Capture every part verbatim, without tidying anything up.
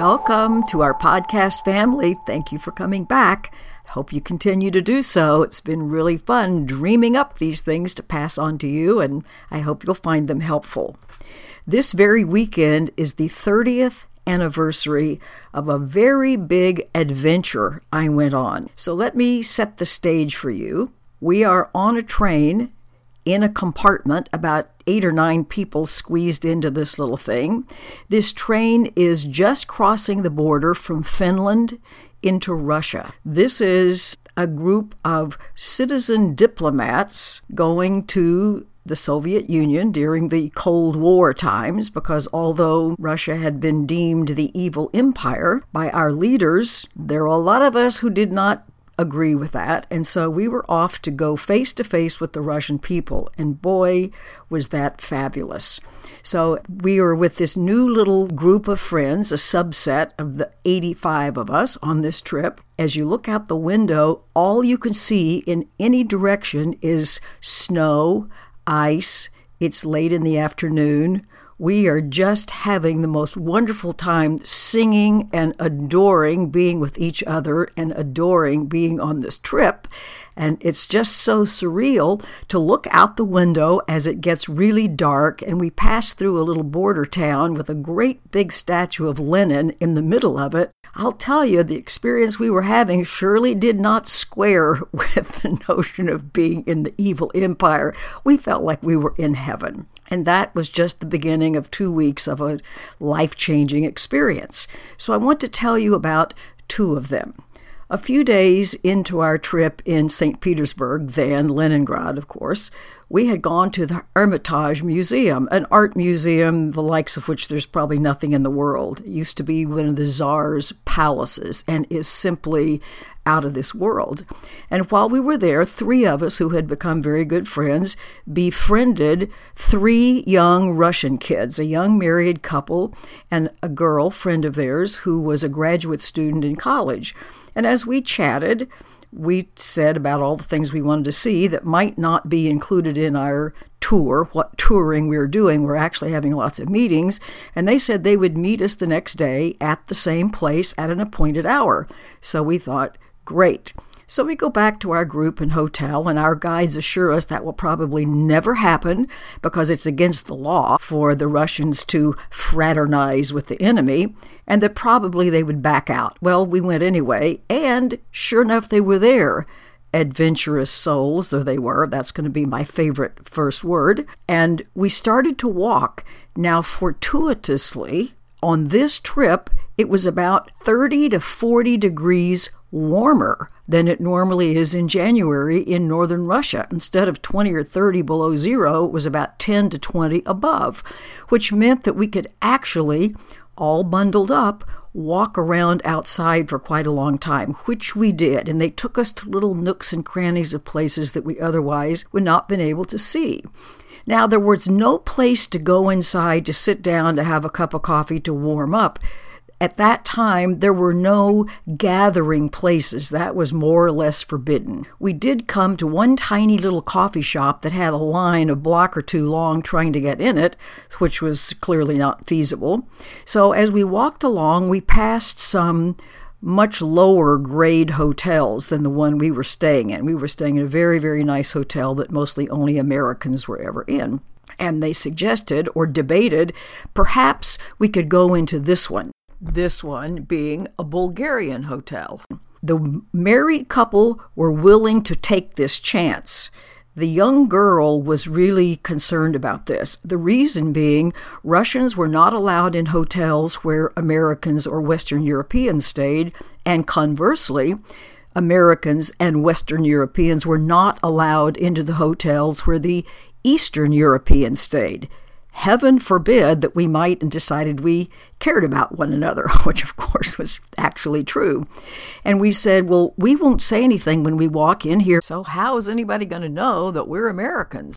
Welcome to our podcast family. Thank you for coming back. Hope you continue to do so. It's been really fun dreaming up these things to pass on to you, and I hope you'll find them helpful. This very weekend is the thirtieth anniversary of a very big adventure I went on. So let me set the stage for you. We are on a train in a compartment, about eight or nine people squeezed into this little thing. This train is just crossing the border from Finland into Russia. This is a group of citizen diplomats going to the Soviet Union during the Cold War times, because although Russia had been deemed the evil empire by our leaders, there were a lot of us who did not agree with that, and so we were off to go face to face with the Russian people, and boy, was that fabulous. So we were with this new little group of friends, a subset of the eighty-five of us on this trip. As you look out the window, all you can see in any direction is snow, ice. It's late in the afternoon. We are just having the most wonderful time singing and adoring being with each other and adoring being on this trip. And it's just so surreal to look out the window as it gets really dark, and we pass through a little border town with a great big statue of Lenin in the middle of it. I'll tell you, the experience we were having surely did not square with the notion of being in the evil empire. We felt like we were in heaven. And that was just the beginning of two weeks of a life-changing experience. So I want to tell you about two of them. A few days into our trip in Saint Petersburg, then Leningrad, of course, we had gone to the Hermitage Museum, an art museum, the likes of which there's probably nothing in the world. It used to be one of the Tsar's palaces and is simply out of this world. And while we were there, three of us who had become very good friends befriended three young Russian kids, a young married couple and a girl friend of theirs who was a graduate student in college. And as we chatted, we said about all the things we wanted to see that might not be included in our tour, what touring we were doing. We're actually having lots of meetings. And they said they would meet us the next day at the same place at an appointed hour. So we thought, great. So we go back to our group and hotel, and our guides assure us that will probably never happen because it's against the law for the Russians to fraternize with the enemy, and that probably they would back out. Well, we went anyway, and sure enough, they were there. Adventurous souls, though they were. That's going to be my favorite first word. And we started to walk. Now, fortuitously, on this trip, it was about thirty to forty degrees warmer than it normally is in January in northern Russia. Instead of twenty or thirty below zero, it was about ten to twenty above, which meant that we could actually, all bundled up, walk around outside for quite a long time, which we did. And they took us to little nooks and crannies of places that we otherwise would not have been able to see. Now, there was no place to go inside to sit down to have a cup of coffee to warm up. At that time, there were no gathering places. That was more or less forbidden. We did come to one tiny little coffee shop that had a line a block or two long trying to get in it, which was clearly not feasible. So as we walked along, we passed some much lower grade hotels than the one we were staying in. We were staying in a very, very nice hotel that mostly only Americans were ever in. And they suggested or debated, perhaps we could go into this one. This one being a Bulgarian hotel. The married couple were willing to take this chance. The young girl was really concerned about this. The reason being, Russians were not allowed in hotels where Americans or Western Europeans stayed, and conversely, Americans and Western Europeans were not allowed into the hotels where the Eastern Europeans stayed. Heaven forbid that we might and decided we cared about one another, which of course was actually true. And we said, well, we won't say anything when we walk in here, so how is anybody going to know that we're Americans?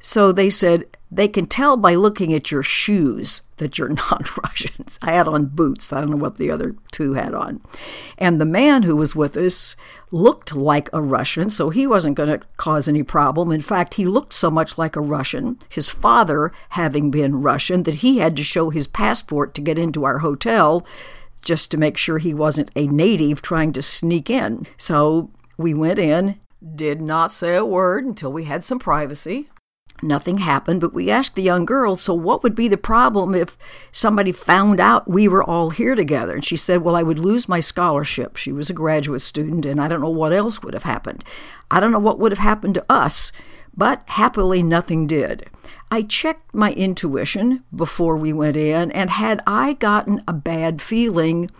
So they said, They can tell by looking at your shoes that you're not Russians. I had on boots. I don't know what the other two had on. And the man who was with us looked like a Russian, so he wasn't going to cause any problem. In fact, he looked so much like a Russian, his father having been Russian, that he had to show his passport to get into our hotel just to make sure he wasn't a native trying to sneak in. So we went in, did not say a word until we had some privacy. Nothing happened, but we asked the young girl, so what would be the problem if somebody found out we were all here together? And she said, well, I would lose my scholarship. She was a graduate student, and I don't know what else would have happened. I don't know what would have happened to us, but happily nothing did. I checked my intuition before we went in, and had I gotten a bad feeling,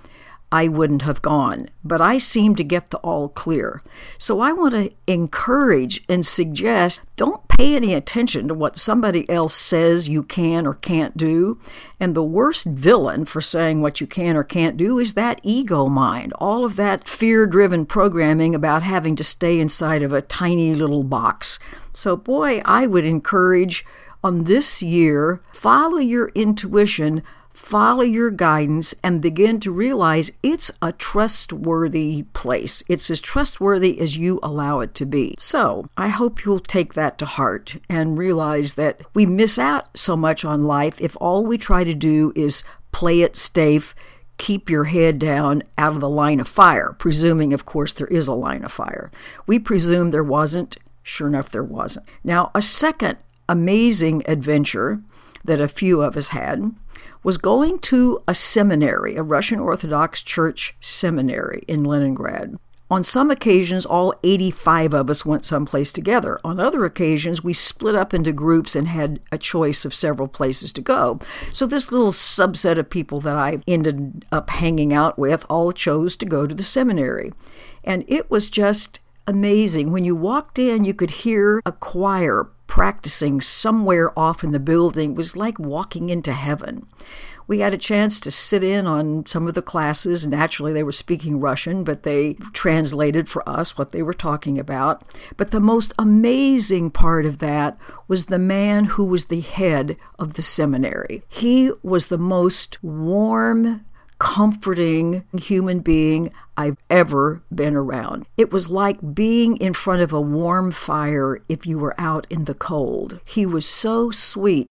I wouldn't have gone, but I seem to get the all clear. So I want to encourage and suggest, don't pay any attention to what somebody else says you can or can't do. And the worst villain for saying what you can or can't do is that ego mind, all of that fear-driven programming about having to stay inside of a tiny little box. So boy, I would encourage on this year, follow your intuition, follow your guidance, and begin to realize it's a trustworthy place. It's as trustworthy as you allow it to be. So I hope you'll take that to heart and realize that we miss out so much on life if all we try to do is play it safe, keep your head down, out of the line of fire, presuming, of course, there is a line of fire. We presume there wasn't. Sure enough, there wasn't. Now, a second amazing adventure that a few of us had was going to a seminary, a Russian Orthodox Church seminary in Leningrad. On some occasions, all eighty-five of us went someplace together. On other occasions, we split up into groups and had a choice of several places to go. So this little subset of people that I ended up hanging out with all chose to go to the seminary. And it was just amazing. When you walked in, you could hear a choir practicing somewhere off in the building. Was like walking into heaven. We had a chance to sit in on some of the classes. Naturally, they were speaking Russian, but they translated for us what they were talking about. But the most amazing part of that was the man who was the head of the seminary. He was the most warm, comforting human being I've ever been around. It was like being in front of a warm fire if you were out in the cold. He was so sweet.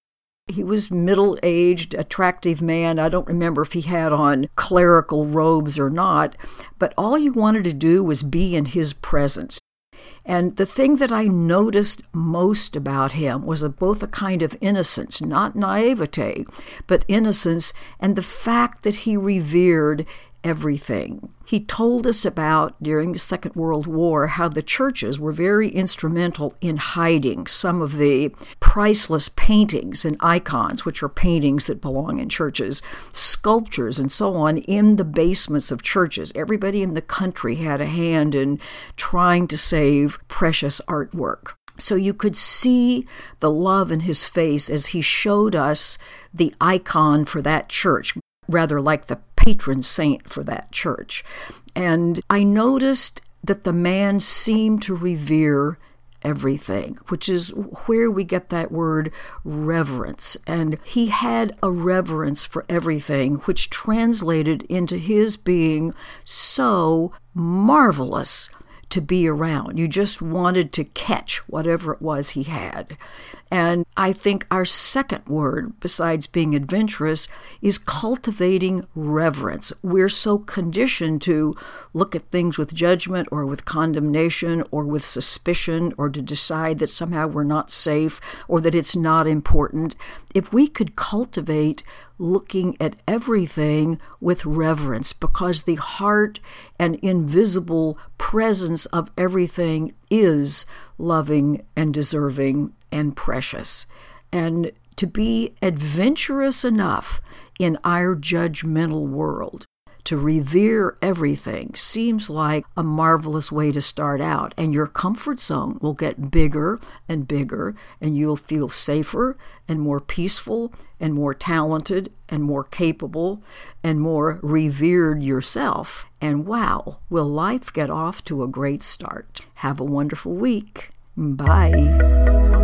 He was middle-aged, attractive man. I don't remember if he had on clerical robes or not, but all you wanted to do was be in his presence. And the thing that I noticed most about him was a, both a kind of innocence, not naivete, but innocence, and the fact that he revered everything. He told us about, during the Second World War, how the churches were very instrumental in hiding some of the priceless paintings and icons, which are paintings that belong in churches, sculptures and so on, in the basements of churches. Everybody in the country had a hand in trying to save precious artwork. So you could see the love in his face as he showed us the icon for that church, rather like the patron saint for that church. And I noticed that the man seemed to revere everything, which is where we get that word reverence. And he had a reverence for everything, which translated into his being so marvelous to be around. You just wanted to catch whatever it was he had. And I think our second word, besides being adventurous, is cultivating reverence. We're so conditioned to look at things with judgment or with condemnation or with suspicion, or to decide that somehow we're not safe or that it's not important. If we could cultivate looking at everything with reverence, because the heart and invisible presence of everything is loving and deserving and precious. And to be adventurous enough in our judgmental world to revere everything seems like a marvelous way to start out. And your comfort zone will get bigger and bigger, and you'll feel safer and more peaceful and more talented and more capable and more revered yourself. And wow, will life get off to a great start. Have a wonderful week. Bye.